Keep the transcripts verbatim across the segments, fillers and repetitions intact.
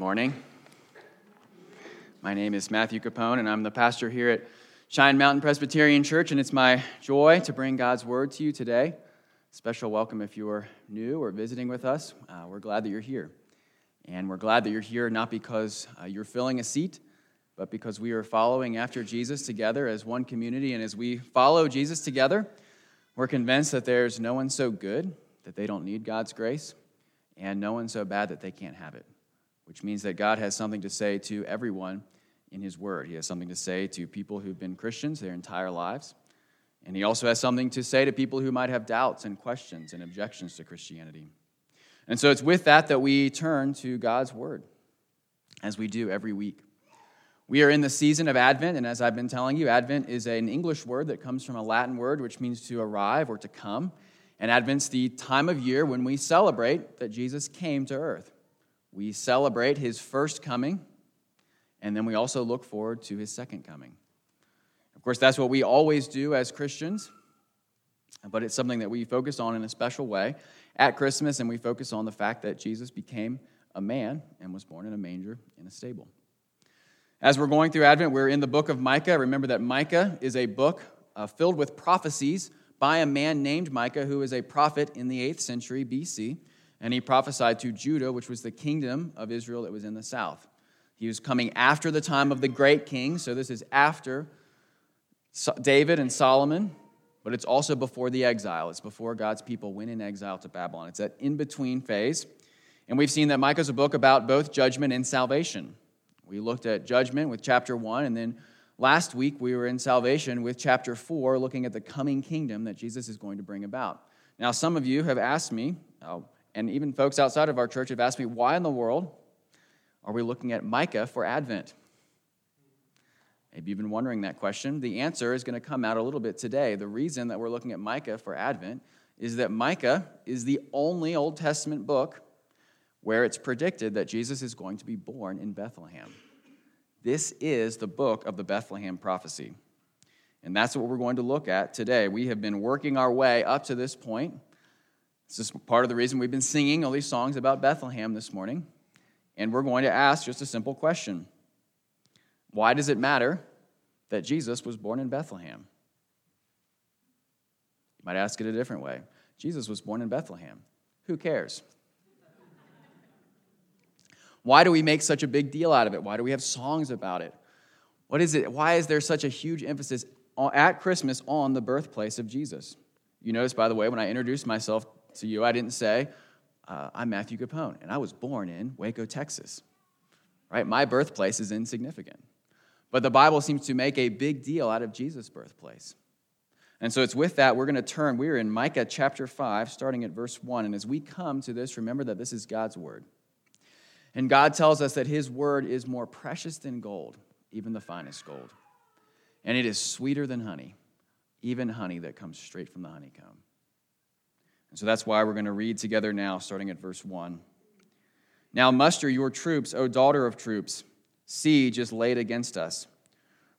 morning. My name is Matthew Capone, and I'm the pastor here at Shine Mountain Presbyterian Church, and it's my joy to bring God's word to you today. Special welcome if you are new or visiting with us. Uh, we're glad that you're here, and we're glad that you're here not because uh, you're filling a seat, but because we are following after Jesus together as one community, and as we follow Jesus together, we're convinced that there's no one so good that they don't need God's grace, and no one so bad that they can't have it, which means that God has something to say to everyone in his word. He has something to say to people who've been Christians their entire lives, and he also has something to say to people who might have doubts and questions and objections to Christianity. And so it's with that that we turn to God's word, as we do every week. We are in the season of Advent, and as I've been telling you, Advent is an English word that comes from a Latin word, which means to arrive or to come. And Advent's the time of year when we celebrate that Jesus came to earth. We celebrate his first coming, and then we also look forward to his second coming. Of course, that's what we always do as Christians, but it's something that we focus on in a special way at Christmas, and we focus on the fact that Jesus became a man and was born in a manger in a stable. As we're going through Advent, we're in the book of Micah. Remember that Micah is a book uh, filled with prophecies by a man named Micah, who is a prophet in the eighth century B C, and he prophesied to Judah, which was the kingdom of Israel that was in the south. He was coming after the time of the great king, so this is after David and Solomon, but it's also before the exile. It's before God's people went in exile to Babylon. It's that in-between phase, and we've seen that Micah's a book about both judgment and salvation. We looked at judgment with chapter one, and then last week, we were in salvation with chapter four, looking at the coming kingdom that Jesus is going to bring about. Now, some of you have asked me, and even folks outside of our church have asked me, why in the world are we looking at Micah for Advent? Maybe you've been wondering that question. The answer is going to come out a little bit today. The reason that we're looking at Micah for Advent is that Micah is the only Old Testament book where it's predicted that Jesus is going to be born in Bethlehem. This is the book of the Bethlehem prophecy, and that's what we're going to look at today. We have been working our way up to this point. This is part of the reason we've been singing all these songs about Bethlehem this morning, and we're going to ask just a simple question. Why does it matter that Jesus was born in Bethlehem? You might ask it a different way. Jesus was born in Bethlehem. Who cares? Why do we make such a big deal out of it? Why do we have songs about it? What is it? Why is there such a huge emphasis at Christmas on the birthplace of Jesus? You notice, by the way, when I introduced myself to you, I didn't say, uh, I'm Matthew Capone, and I was born in Waco, Texas. Right? My birthplace is insignificant. But the Bible seems to make a big deal out of Jesus' birthplace. And so it's with that we're going to turn. We're in Micah chapter five, starting at verse one. And as we come to this, remember that this is God's word. And God tells us that his word is more precious than gold, even the finest gold. And it is sweeter than honey, even honey that comes straight from the honeycomb. And so that's why we're going to read together now, starting at verse one. Now muster your troops, O daughter of troops. Siege is laid against us.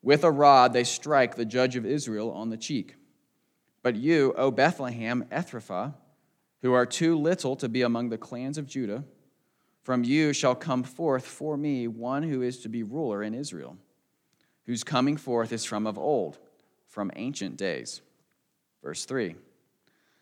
With a rod they strike the judge of Israel on the cheek. But you, O Bethlehem Ephrathah, who are too little to be among the clans of Judah, from you shall come forth for me one who is to be ruler in Israel, whose coming forth is from of old, from ancient days. Verse three,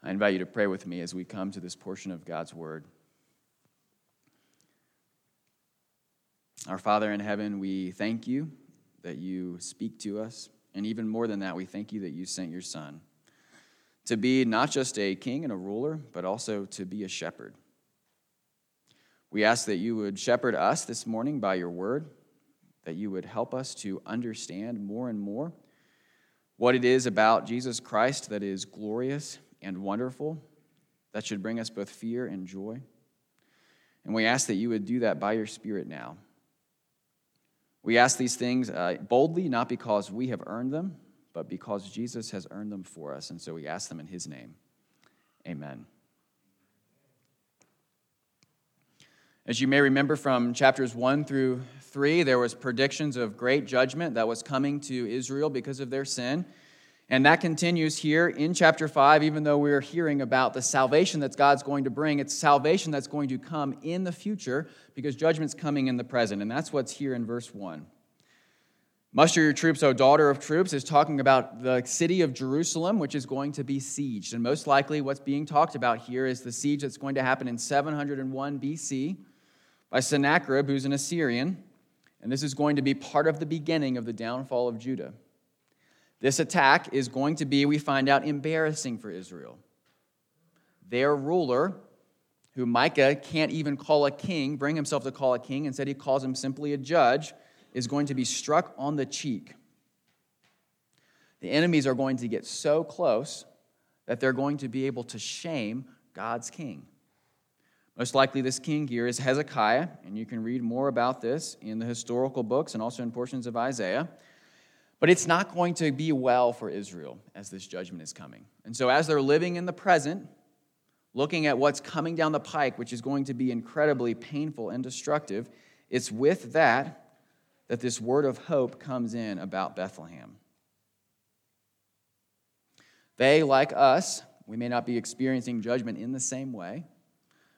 I invite you to pray with me as we come to this portion of God's word. Our Father in heaven, we thank you that you speak to us, and even more than that, we thank you that you sent your Son to be not just a king and a ruler, but also to be a shepherd. We ask that you would shepherd us this morning by your word, that you would help us to understand more and more what it is about Jesus Christ that is glorious and wonderful, that should bring us both fear and joy. And we ask that you would do that by your Spirit now. We ask these things uh, boldly, not because we have earned them, but because Jesus has earned them for us. And so we ask them in his name. Amen. As you may remember from chapters one through three, there was predictions of great judgment that was coming to Israel because of their sin. And that continues here in chapter five, even though we're hearing about the salvation that God's going to bring. It's salvation that's going to come in the future because judgment's coming in the present. And that's what's here in verse one. Muster your troops, O daughter of troops, is talking about the city of Jerusalem, which is going to be sieged. And most likely what's being talked about here is the siege that's going to happen in seven oh one B C by Sennacherib, who's an Assyrian. And this is going to be part of the beginning of the downfall of Judah. This attack is going to be, we find out, embarrassing for Israel. Their ruler, who Micah can't even call a king, bring himself to call a king, instead he calls him simply a judge, is going to be struck on the cheek. The enemies are going to get so close that they're going to be able to shame God's king. Most likely this king here is Hezekiah, and you can read more about this in the historical books and also in portions of Isaiah. But it's not going to be well for Israel as this judgment is coming. And so as they're living in the present, looking at what's coming down the pike, which is going to be incredibly painful and destructive, it's with that that this word of hope comes in about Bethlehem. They, like us, we may not be experiencing judgment in the same way,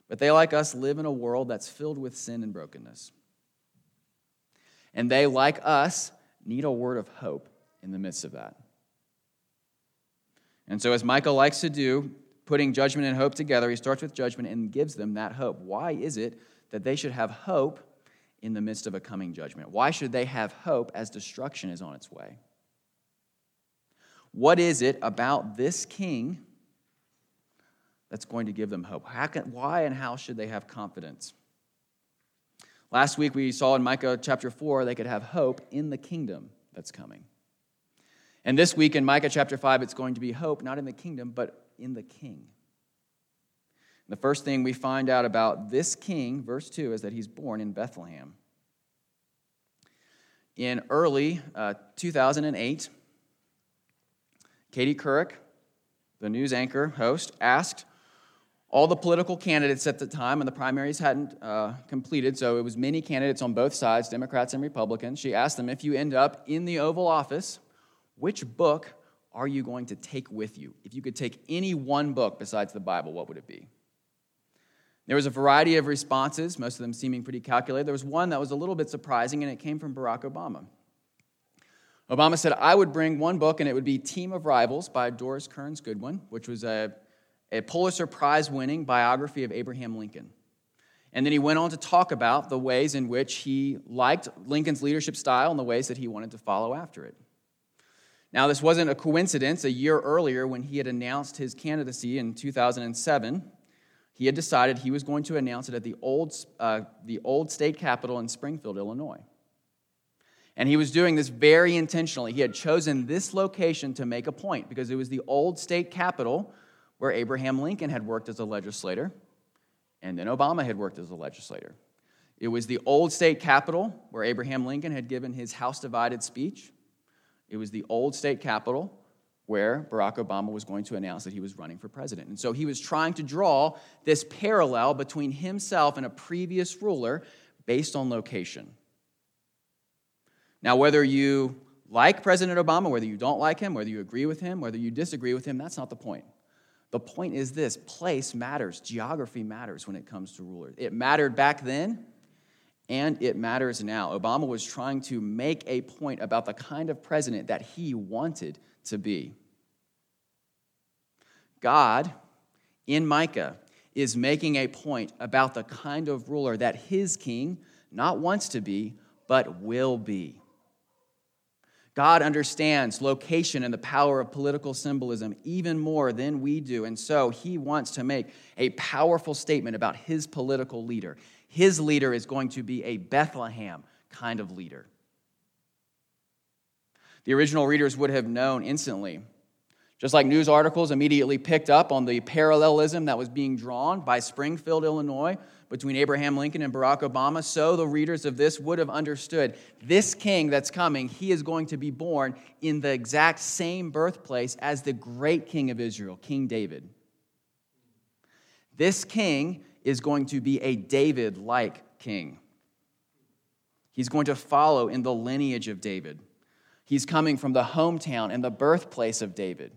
but they, like us, live in a world that's filled with sin and brokenness. And they, like us, need a word of hope in the midst of that. And so as Micah likes to do, putting judgment and hope together, he starts with judgment and gives them that hope. Why is it that they should have hope in the midst of a coming judgment? Why should they have hope as destruction is on its way? What is it about this king that's going to give them hope? How can, why and how should they have confidence? Last week we saw in Micah chapter four, they could have hope in the kingdom that's coming. And this week in Micah chapter five, it's going to be hope, not in the kingdom, but in the king. And the first thing we find out about this king, verse two, is that he's born in Bethlehem. In early uh, two thousand eight, Katie Couric, the news anchor host, asked all the political candidates at the time, and the primaries hadn't uh, completed, so it was many candidates on both sides, Democrats and Republicans. She asked them, if you end up in the Oval Office, which book are you going to take with you? If you could take any one book besides the Bible, what would it be? There was a variety of responses, most of them seeming pretty calculated. There was one that was a little bit surprising, and it came from Barack Obama. Obama said, I would bring one book, and it would be Team of Rivals by Doris Kearns Goodwin, which was a a Pulitzer Prize-winning biography of Abraham Lincoln. And then he went on to talk about the ways in which he liked Lincoln's leadership style and the ways that he wanted to follow after it. Now, this wasn't a coincidence. A year earlier, when he had announced his candidacy in two thousand seven, he had decided he was going to announce it at the old, uh, the old state capitol in Springfield, Illinois. And he was doing this very intentionally. He had chosen this location to make a point because it was the old state capitol where Abraham Lincoln had worked as a legislator, and then Obama had worked as a legislator. It was the old state capitol where Abraham Lincoln had given his House Divided speech. It was the old state capitol where Barack Obama was going to announce that he was running for president. And so he was trying to draw this parallel between himself and a previous ruler based on location. Now, whether you like President Obama, whether you don't like him, whether you agree with him, whether you disagree with him, that's not the point. The point is this, place matters, geography matters when it comes to rulers. It mattered back then, and it matters now. Obama was trying to make a point about the kind of president that he wanted to be. God, in Micah, is making a point about the kind of ruler that his king not wants to be, but will be. God understands location and the power of political symbolism even more than we do, and so he wants to make a powerful statement about his political leader. His leader is going to be a Bethlehem kind of leader. The original readers would have known instantly Just like news articles immediately picked up on the parallelism that was being drawn by Springfield, Illinois, between Abraham Lincoln and Barack Obama, so the readers of this would have understood this king that's coming, he is going to be born in the exact same birthplace as the great king of Israel, King David. This king is going to be a David-like king. He's going to follow in the lineage of David. He's coming from the hometown and the birthplace of David.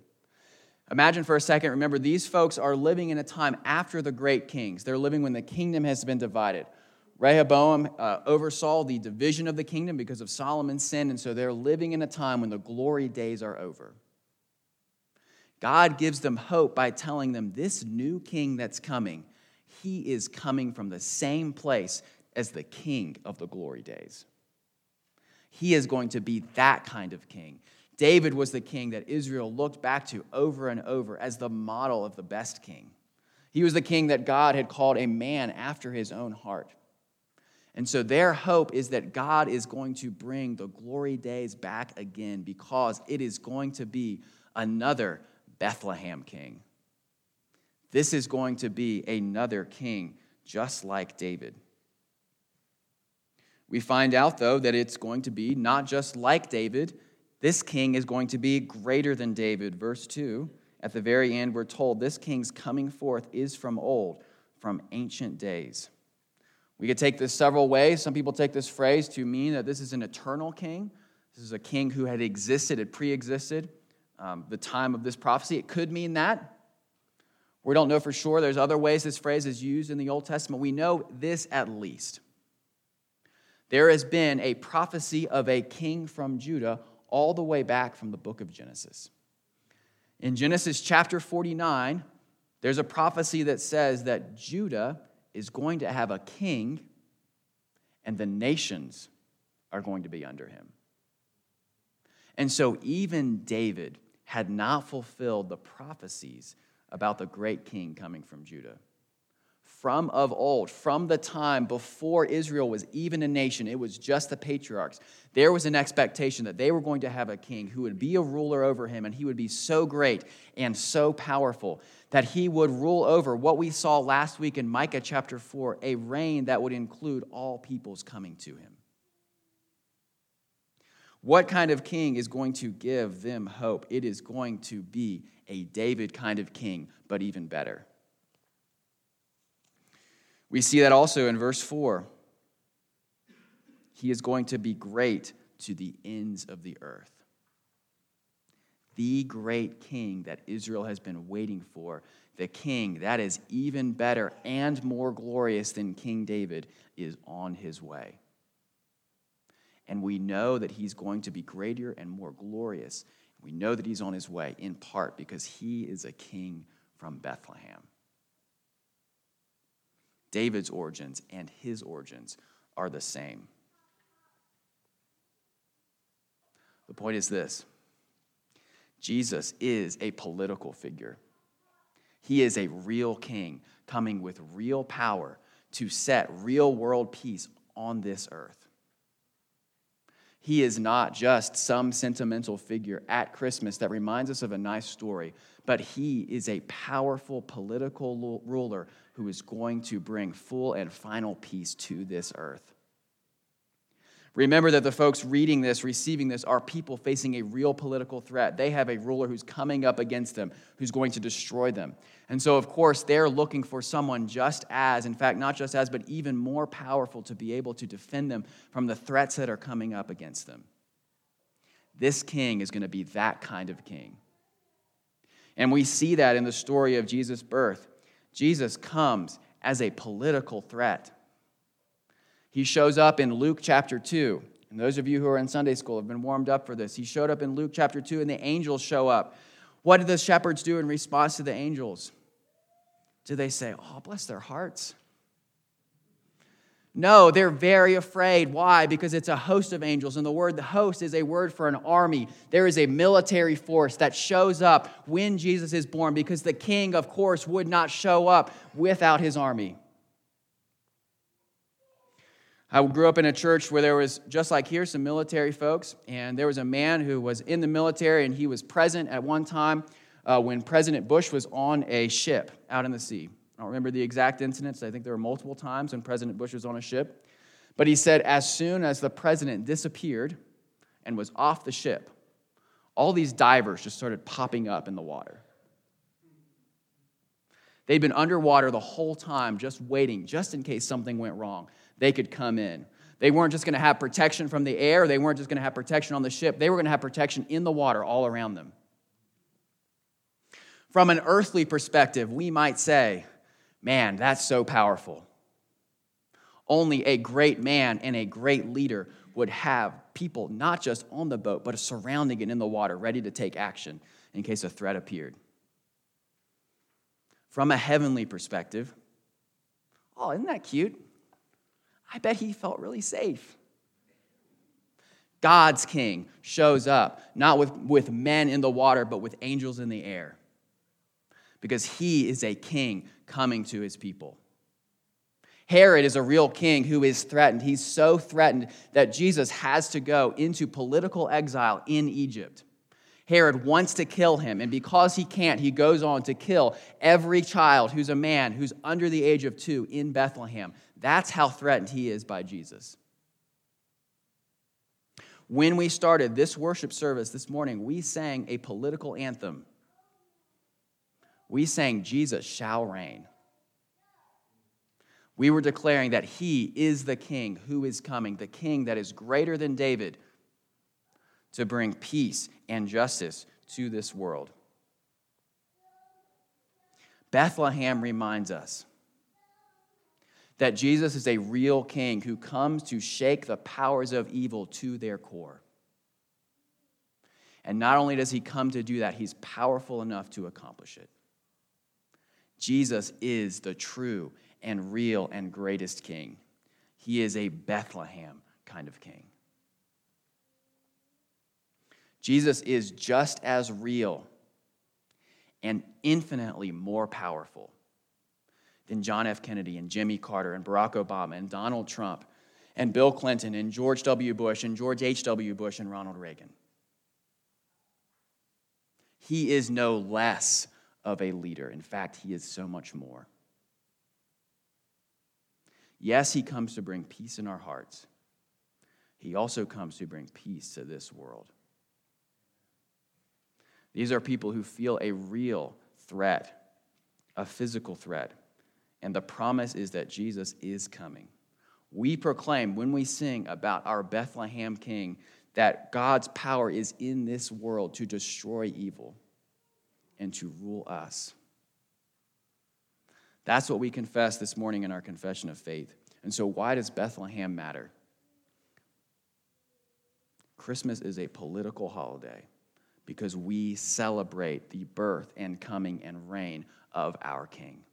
Imagine for a second, remember, these folks are living in a time after the great kings. They're living when the kingdom has been divided. Rehoboam uh, oversaw the division of the kingdom because of Solomon's sin, and so they're living in a time when the glory days are over. God gives them hope by telling them this new king that's coming, he is coming from the same place as the king of the glory days. He is going to be that kind of king. David was the king that Israel looked back to over and over as the model of the best king. He was the king that God had called a man after his own heart. And so their hope is that God is going to bring the glory days back again because it is going to be another Bethlehem king. This is going to be another king just like David. We find out, though, that it's going to be not just like David. This king is going to be greater than David. Verse two, at the very end, we're told this king's coming forth is from old, from ancient days. We could take this several ways. Some people take this phrase to mean that this is an eternal king. This is a king who had existed, had pre-existed um, the time of this prophecy. It could mean that. We don't know for sure. There's other ways this phrase is used in the Old Testament. We know this at least. There has been a prophecy of a king from Judah all the way back from the book of Genesis. In Genesis chapter forty-nine, there's a prophecy that says that Judah is going to have a king and the nations are going to be under him. And so even David had not fulfilled the prophecies about the great king coming from Judah. From of old, from the time before Israel was even a nation, it was just the patriarchs, there was an expectation that they were going to have a king who would be a ruler over him, and he would be so great and so powerful that he would rule over what we saw last week in Micah chapter four, a reign that would include all peoples coming to him. What kind of king is going to give them hope? It is going to be a David kind of king, but even better. We see that also in verse four. He is going to be great to the ends of the earth. The great king that Israel has been waiting for, the king that is even better and more glorious than King David, is on his way. And we know that he's going to be greater and more glorious. We know that he's on his way in part because he is a king from Bethlehem. David's origins and his origins are the same. The point is this: Jesus is a political figure. He is a real king coming with real power to set real world peace on this earth. He is not just some sentimental figure at Christmas that reminds us of a nice story, but he is a powerful political ruler who is going to bring full and final peace to this earth. Remember that the folks reading this, receiving this, are people facing a real political threat. They have a ruler who's coming up against them, who's going to destroy them. And so, of course, they're looking for someone just as, in fact, not just as, but even more powerful to be able to defend them from the threats that are coming up against them. This king is going to be that kind of king. And we see that in the story of Jesus' birth. Jesus comes as a political threat. He shows up in Luke chapter two. And those of you who are in Sunday school have been warmed up for this. He showed up in Luke chapter two, and the angels show up. What did the shepherds do in response to the angels? Did they say, "Oh, bless their hearts"? No, they're very afraid. Why? Because it's a host of angels, and the word the host is a word for an army. There is a military force that shows up when Jesus is born because the king, of course, would not show up without his army. I grew up in a church where there was, just like here, some military folks, and there was a man who was in the military, and he was present at one time uh, when President Bush was on a ship out in the sea. I don't remember the exact incidents. I think there were multiple times when President Bush was on a ship. But he said as soon as the president disappeared and was off the ship, all these divers just started popping up in the water. They'd been underwater the whole time, just waiting, just in case something went wrong. They could come in. They weren't just going to have protection from the air. They weren't just going to have protection on the ship. They were going to have protection in the water all around them. From an earthly perspective, we might say, man, that's so powerful. Only a great man and a great leader would have people not just on the boat, but surrounding it in the water, ready to take action in case a threat appeared. From a heavenly perspective, oh, isn't that cute? I bet he felt really safe. God's king shows up, not with, with men in the water, but with angels in the air, because he is a king coming to his people. Herod is a real king who is threatened. He's so threatened that Jesus has to go into political exile in Egypt. Herod wants to kill him, and because he can't, he goes on to kill every child who's a man who's under the age of two in Bethlehem. That's how threatened he is by Jesus. When we started this worship service this morning, we sang a political anthem. We sang, Jesus shall reign. We were declaring that he is the king who is coming, the king that is greater than David, to bring peace and justice to this world. Bethlehem reminds us that Jesus is a real king who comes to shake the powers of evil to their core. And not only does he come to do that, he's powerful enough to accomplish it. Jesus is the true and real and greatest king. He is a Bethlehem kind of king. Jesus is just as real and infinitely more powerful than John F. Kennedy and Jimmy Carter and Barack Obama and Donald Trump and Bill Clinton and George W. Bush and George H. W. Bush and Ronald Reagan. He is no less of a leader. In fact, he is so much more. Yes, he comes to bring peace in our hearts. He also comes to bring peace to this world. These are people who feel a real threat, a physical threat, and the promise is that Jesus is coming. We proclaim when we sing about our Bethlehem King that God's power is in this world to destroy evil and to rule us. That's what we confess this morning in our confession of faith. And so why does Bethlehem matter? Christmas is a political holiday, because we celebrate the birth and coming and reign of our King.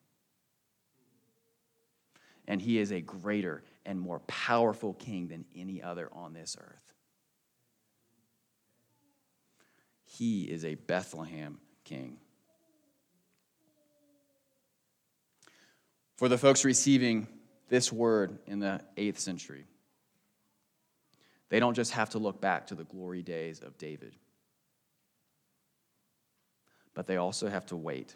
And he is a greater and more powerful king than any other on this earth. He is a Bethlehem king. For the folks receiving this word in the eighth century, they don't just have to look back to the glory days of David, but they also have to wait.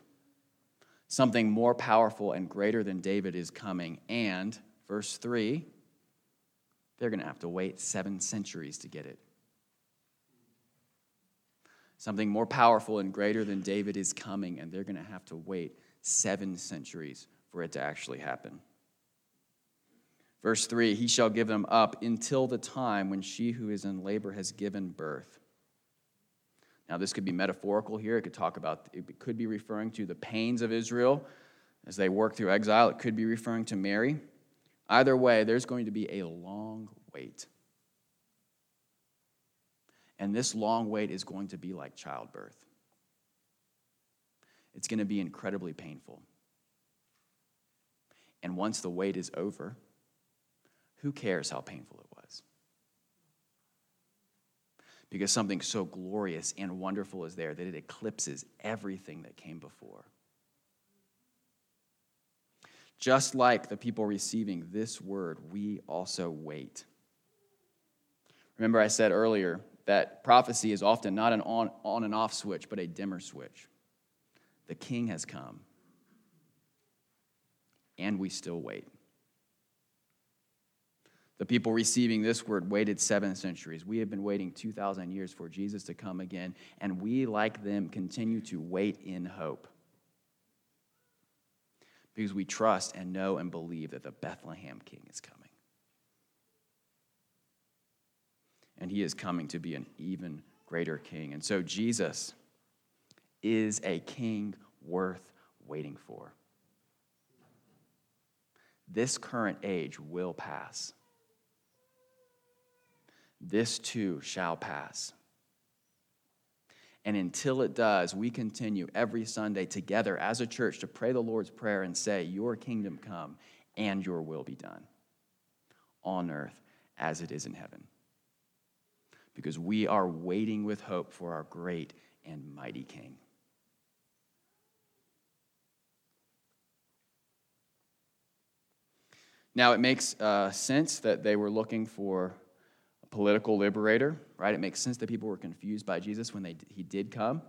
Something more powerful and greater than David is coming, and, verse three, they're going to have to wait seven centuries to get it. Something more powerful and greater than David is coming, and they're going to have to wait seven centuries for it to actually happen. Verse three, he shall give them up until the time when she who is in labor has given birth. Now, this could be metaphorical here. It could talk about, it could be referring to the pains of Israel as they work through exile. It could be referring to Mary. Either way, there's going to be a long wait. And this long wait is going to be like childbirth. It's going to be incredibly painful. And once the wait is over, who cares how painful it was? Because something so glorious and wonderful is there that it eclipses everything that came before. Just like the people receiving this word, we also wait. Remember, I said earlier that prophecy is often not an on, on and off switch, but a dimmer switch. The king has come. And we still wait. The people receiving this word waited seven centuries. We have been waiting two thousand years for Jesus to come again, and we, like them, continue to wait in hope because we trust and know and believe that the Bethlehem King is coming. And he is coming to be an even greater king. And so Jesus is a king worth waiting for. This current age will pass. This too shall pass. And until it does, we continue every Sunday together as a church to pray the Lord's Prayer and say, your kingdom come and your will be done on earth as it is in heaven. Because we are waiting with hope for our great and mighty King. Now, it makes uh, sense that they were looking for political liberator, right? It makes sense that people were confused by Jesus when they, he did come.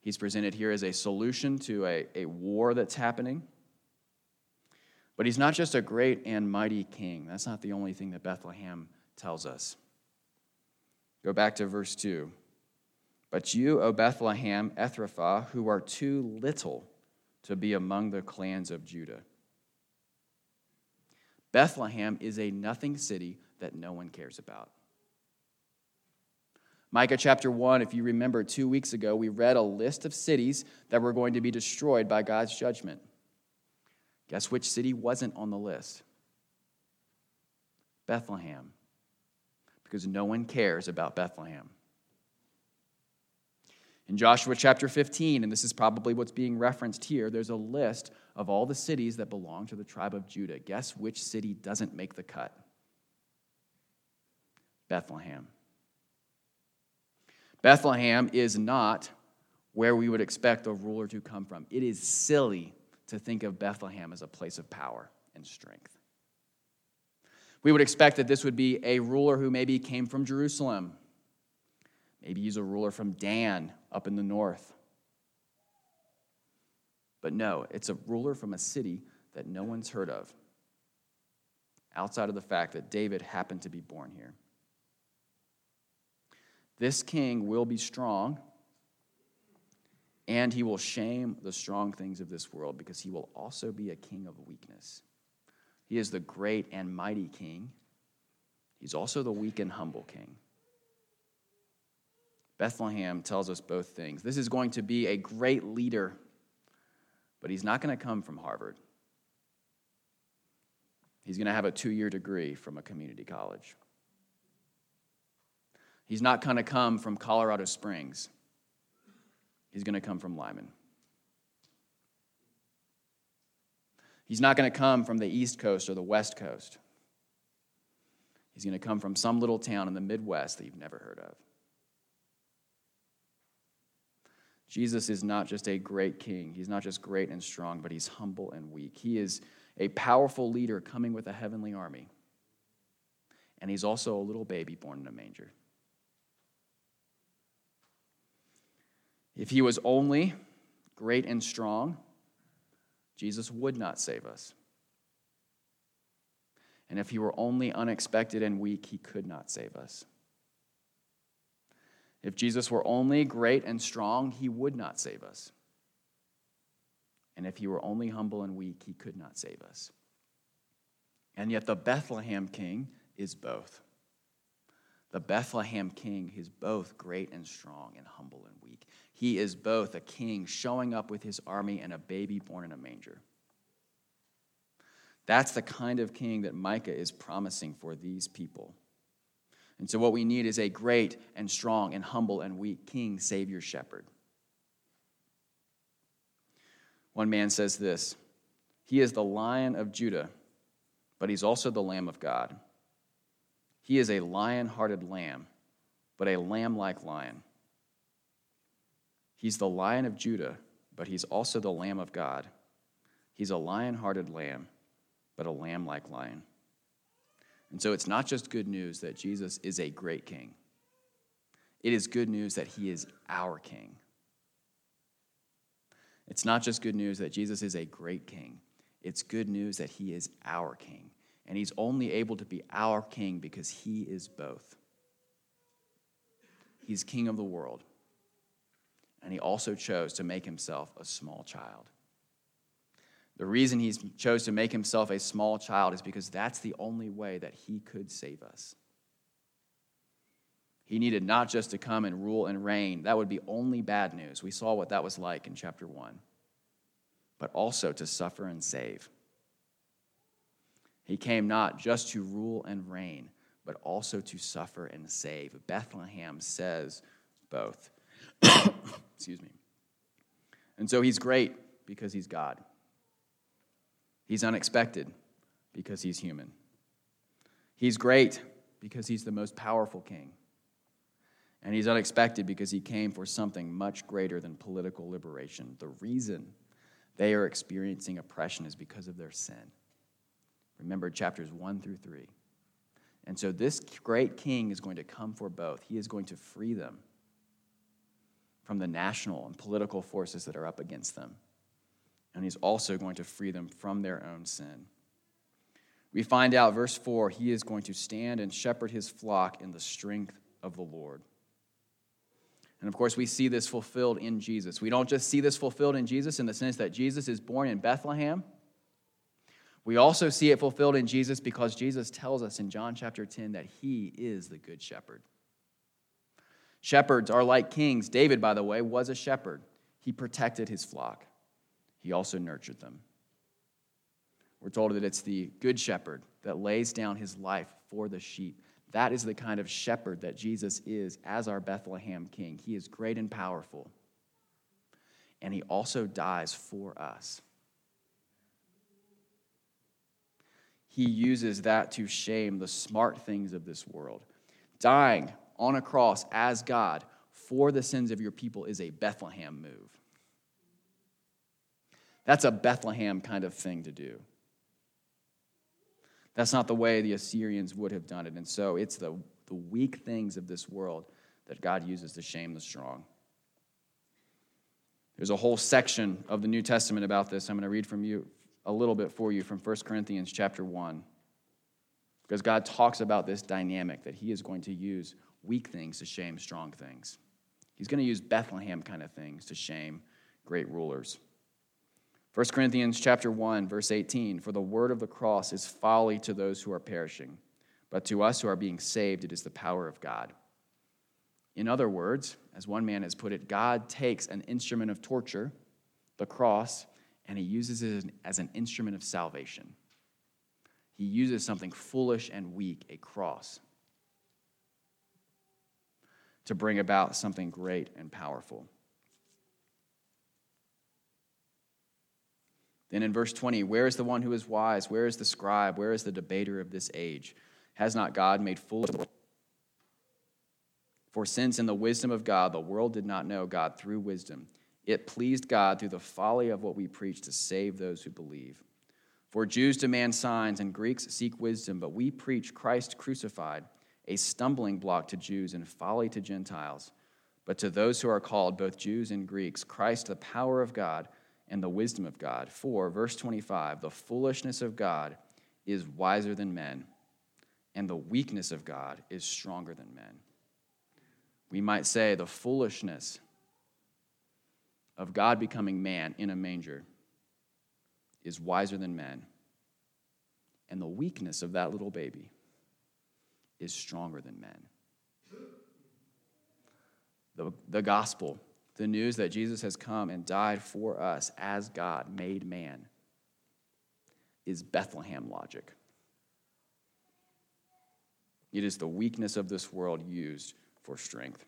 He's presented here as a solution to a, a war that's happening. But he's not just a great and mighty king. That's not the only thing that Bethlehem tells us. Go back to verse two. But you, O Bethlehem, Ephrathah, who are too little to be among the clans of Judah. Bethlehem is a nothing city that no one cares about. Micah chapter one, if you remember, two weeks ago, we read a list of cities that were going to be destroyed by God's judgment. Guess which city wasn't on the list? Bethlehem. Because no one cares about Bethlehem. In Joshua chapter fifteen, and this is probably what's being referenced here, there's a list of all the cities that belong to the tribe of Judah. Guess which city doesn't make the cut? Bethlehem. Bethlehem is not where we would expect a ruler to come from. It is silly to think of Bethlehem as a place of power and strength. We would expect that this would be a ruler who maybe came from Jerusalem. Maybe he's a ruler from Dan up in the north. But no, it's a ruler from a city that no one's heard of, outside of the fact that David happened to be born here. This king will be strong, and he will shame the strong things of this world because he will also be a king of weakness. He is the great and mighty king. He's also the weak and humble king. Bethlehem tells us both things. This is going to be a great leader, but he's not going to come from Harvard. He's going to have a two-year degree from a community college. He's not going to come from Colorado Springs. He's going to come from Lyman. He's not going to come from the East Coast or the West Coast. He's going to come from some little town in the Midwest that you've never heard of. Jesus is not just a great king. He's not just great and strong, but he's humble and weak. He is a powerful leader coming with a heavenly army. And he's also a little baby born in a manger. If he was only great and strong, Jesus would not save us. And if he were only unexpected and weak, he could not save us. If Jesus were only great and strong, he would not save us. And if he were only humble and weak, he could not save us. And yet the Bethlehem King is both. The Bethlehem King is both great and strong and humble and weak. He is both a king showing up with his army and a baby born in a manger. That's the kind of king that Micah is promising for these people. And so what we need is a great and strong and humble and weak king, savior, shepherd. One man says this, he is the Lion of Judah, but he's also the Lamb of God. He is a lion-hearted lamb, but a lamb-like lion. He's the Lion of Judah, but he's also the Lamb of God. He's a lion-hearted lamb, but a lamb-like lion. And so it's not just good news that Jesus is a great king. It is good news that he is our king. It's not just good news that Jesus is a great king. It's good news that he is our king. And he's only able to be our king because he is both. He's king of the world. And he also chose to make himself a small child. The reason he chose to make himself a small child is because that's the only way that he could save us. He needed not just to come and rule and reign. That would be only bad news. We saw what that was like in chapter one. But also to suffer and save. He came not just to rule and reign, but also to suffer and save. Bethlehem says both. Excuse me. And so he's great because he's God. He's unexpected because he's human. He's great because he's the most powerful king. And he's unexpected because he came for something much greater than political liberation. The reason they are experiencing oppression is because of their sin. Remember chapters one through three. And so this great king is going to come for both. He is going to free them from the national and political forces that are up against them. And he's also going to free them from their own sin. We find out, verse four, he is going to stand and shepherd his flock in the strength of the Lord. And of course, we see this fulfilled in Jesus. We don't just see this fulfilled in Jesus in the sense that Jesus is born in Bethlehem. We also see it fulfilled in Jesus because Jesus tells us in John chapter ten that he is the good shepherd. Shepherds are like kings. David, by the way, was a shepherd. He protected his flock. He also nurtured them. We're told that it's the good shepherd that lays down his life for the sheep. That is the kind of shepherd that Jesus is as our Bethlehem king. He is great and powerful. And he also dies for us. He uses that to shame the smart things of this world. Dying on a cross as God for the sins of your people is a Bethlehem move. That's a Bethlehem kind of thing to do. That's not the way the Assyrians would have done it. And so it's the, the weak things of this world that God uses to shame the strong. There's a whole section of the New Testament about this. I'm going to read from you a little bit for you from First Corinthians chapter one. Because God talks about this dynamic that he is going to use weak things to shame strong things. He's going to use Bethlehem kind of things to shame great rulers. First Corinthians chapter one, verse eighteen, for the word of the cross is folly to those who are perishing, but to us who are being saved, it is the power of God. In other words, as one man has put it, God takes an instrument of torture, the cross, and he uses it as an instrument of salvation. He uses something foolish and weak, a cross, to bring about something great and powerful. Then in verse twenty, where is the one who is wise? Where is the scribe? Where is the debater of this age? Has not God made fool of the world? For since in the wisdom of God, the world did not know God through wisdom, it pleased God through the folly of what we preach to save those who believe. For Jews demand signs and Greeks seek wisdom, but we preach Christ crucified, a stumbling block to Jews and folly to Gentiles. But to those who are called, both Jews and Greeks, Christ the power of God, and the wisdom of God. For, verse twenty-five, the foolishness of God is wiser than men, and the weakness of God is stronger than men. We might say the foolishness of God becoming man in a manger is wiser than men, and the weakness of that little baby is stronger than men. The, the gospel, the news that Jesus has come and died for us as God, made man, is Bethlehem logic. It is the weakness of this world used for strength.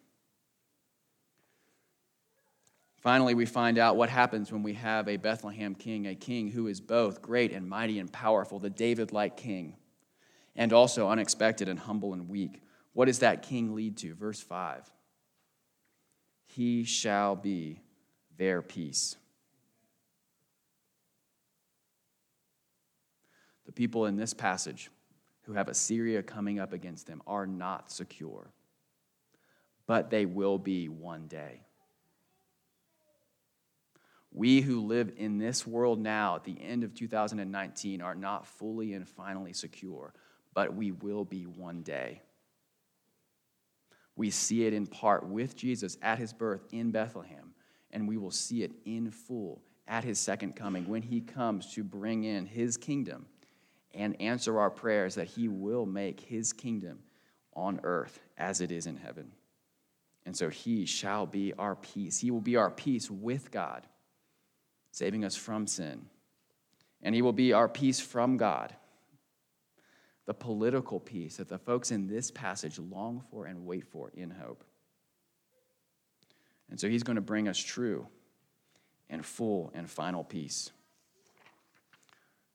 Finally, we find out what happens when we have a Bethlehem king, a king who is both great and mighty and powerful, the David-like king, and also unexpected and humble and weak. What does that king lead to? Verse five. He shall be their peace. The people in this passage who have Assyria coming up against them are not secure, but they will be one day. we who live in this world now at the end of two thousand nineteen are not fully and finally secure, but we will be one day. We see it in part with Jesus at his birth in Bethlehem, and we will see it in full at his second coming when he comes to bring in his kingdom and answer our prayers that he will make his kingdom on earth as it is in heaven. And so he shall be our peace. He will be our peace with God, saving us from sin. And he will be our peace from God, the political peace that the folks in this passage long for and wait for in hope. And so he's going to bring us true and full and final peace.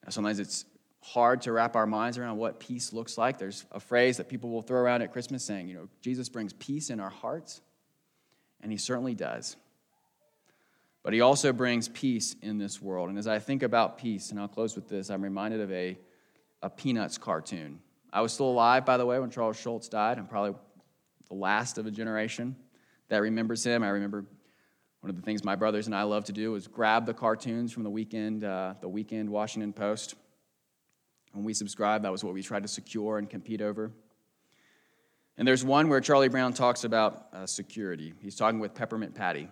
Now, sometimes it's hard to wrap our minds around what peace looks like. There's a phrase that people will throw around at Christmas saying, you know, Jesus brings peace in our hearts, and he certainly does. But he also brings peace in this world. And as I think about peace, and I'll close with this, I'm reminded of a a Peanuts cartoon. I was still alive, by the way, when Charles Schulz died. I'm probably the last of a generation that remembers him. I remember one of the things my brothers and I loved to do was grab the cartoons from the weekend, uh, the weekend Washington Post. When we subscribed, that was what we tried to secure and compete over. And there's one where Charlie Brown talks about uh, security. He's talking with Peppermint Patty.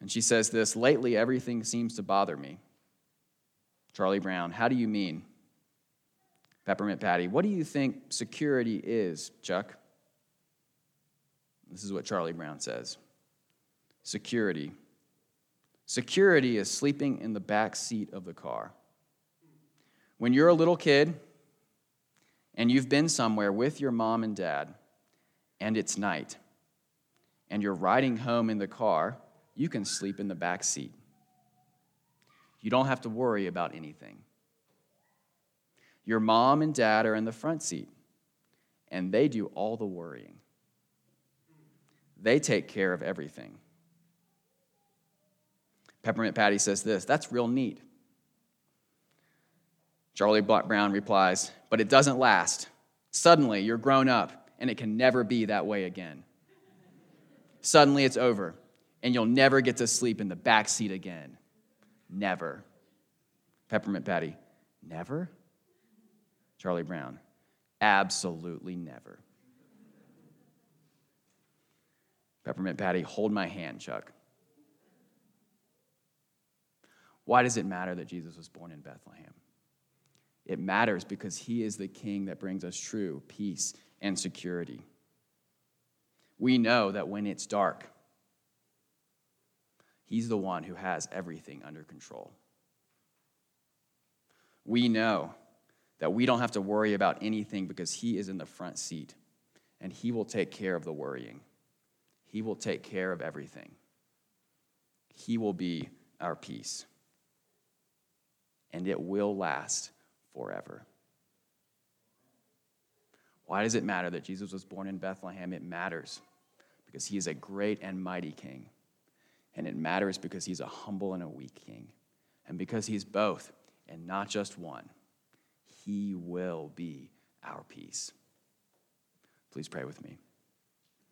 And she says this, "Lately, everything seems to bother me." Charlie Brown, "How do you mean?" Peppermint Patty, "What do you think security is, Chuck?" This is what Charlie Brown says. Security. Security is sleeping in the back seat of the car. When you're a little kid and you've been somewhere with your mom and dad and it's night and you're riding home in the car, you can sleep in the back seat. You don't have to worry about anything. Your mom and dad are in the front seat and they do all the worrying. They take care of everything. Peppermint Patty says this, "That's real neat." Charlie Brown replies, "But it doesn't last. Suddenly, you're grown up, and it can never be that way again. Suddenly, it's over, and you'll never get to sleep in the back seat again. Never." Peppermint Patty, "Never?" Charlie Brown, "Absolutely never." Peppermint Patty, "Hold my hand, Chuck." Why does it matter that Jesus was born in Bethlehem? It matters because he is the king that brings us true peace and security. We know that when it's dark, he's the one who has everything under control. We know that we don't have to worry about anything because he is in the front seat and he will take care of the worrying. He will take care of everything. He will be our peace. And it will last forever. Why does it matter that Jesus was born in Bethlehem? It matters because he is a great and mighty king. And it matters because he's a humble and a weak king. And because he's both and not just one, he will be our peace. Please pray with me.